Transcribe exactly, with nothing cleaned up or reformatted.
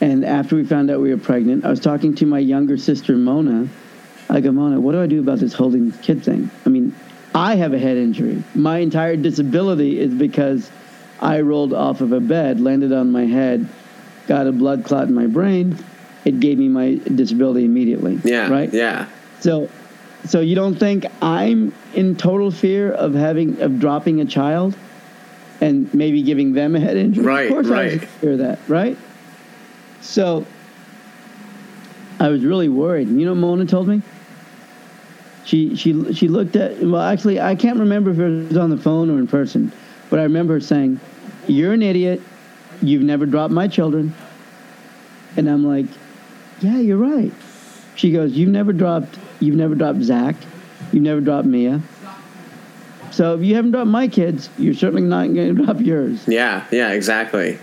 And after we found out we were pregnant, I was talking to my younger sister, Mona. I go, Mona, what do I do about this holding kid thing? I mean, I have a head injury. My entire disability is because I rolled off of a bed, landed on my head, got a blood clot in my brain. It gave me my disability immediately. Yeah. Right? Yeah. So so you don't think I'm in total fear of having of dropping a child and maybe giving them a head injury? Right. Of course right. I was fear of that, right? So I was really worried. You know what Mona told me? She she she looked at, well, actually, I can't remember if it was on the phone or in person, but I remember her saying, "You're an idiot. You've never dropped my children." And I'm like, "Yeah, you're right." She goes, "You've never dropped, you've never dropped Zach. You've never dropped Mia. So if you haven't dropped my kids, you're certainly not going to drop yours." Yeah, yeah, exactly.